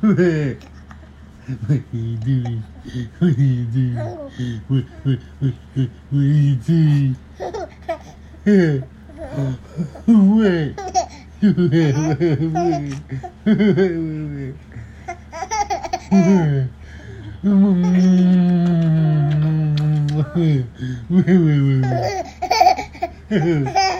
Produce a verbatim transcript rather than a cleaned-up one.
What are you doing? What are you doing? What, what, what, what, what are you doing? What? What? What? What?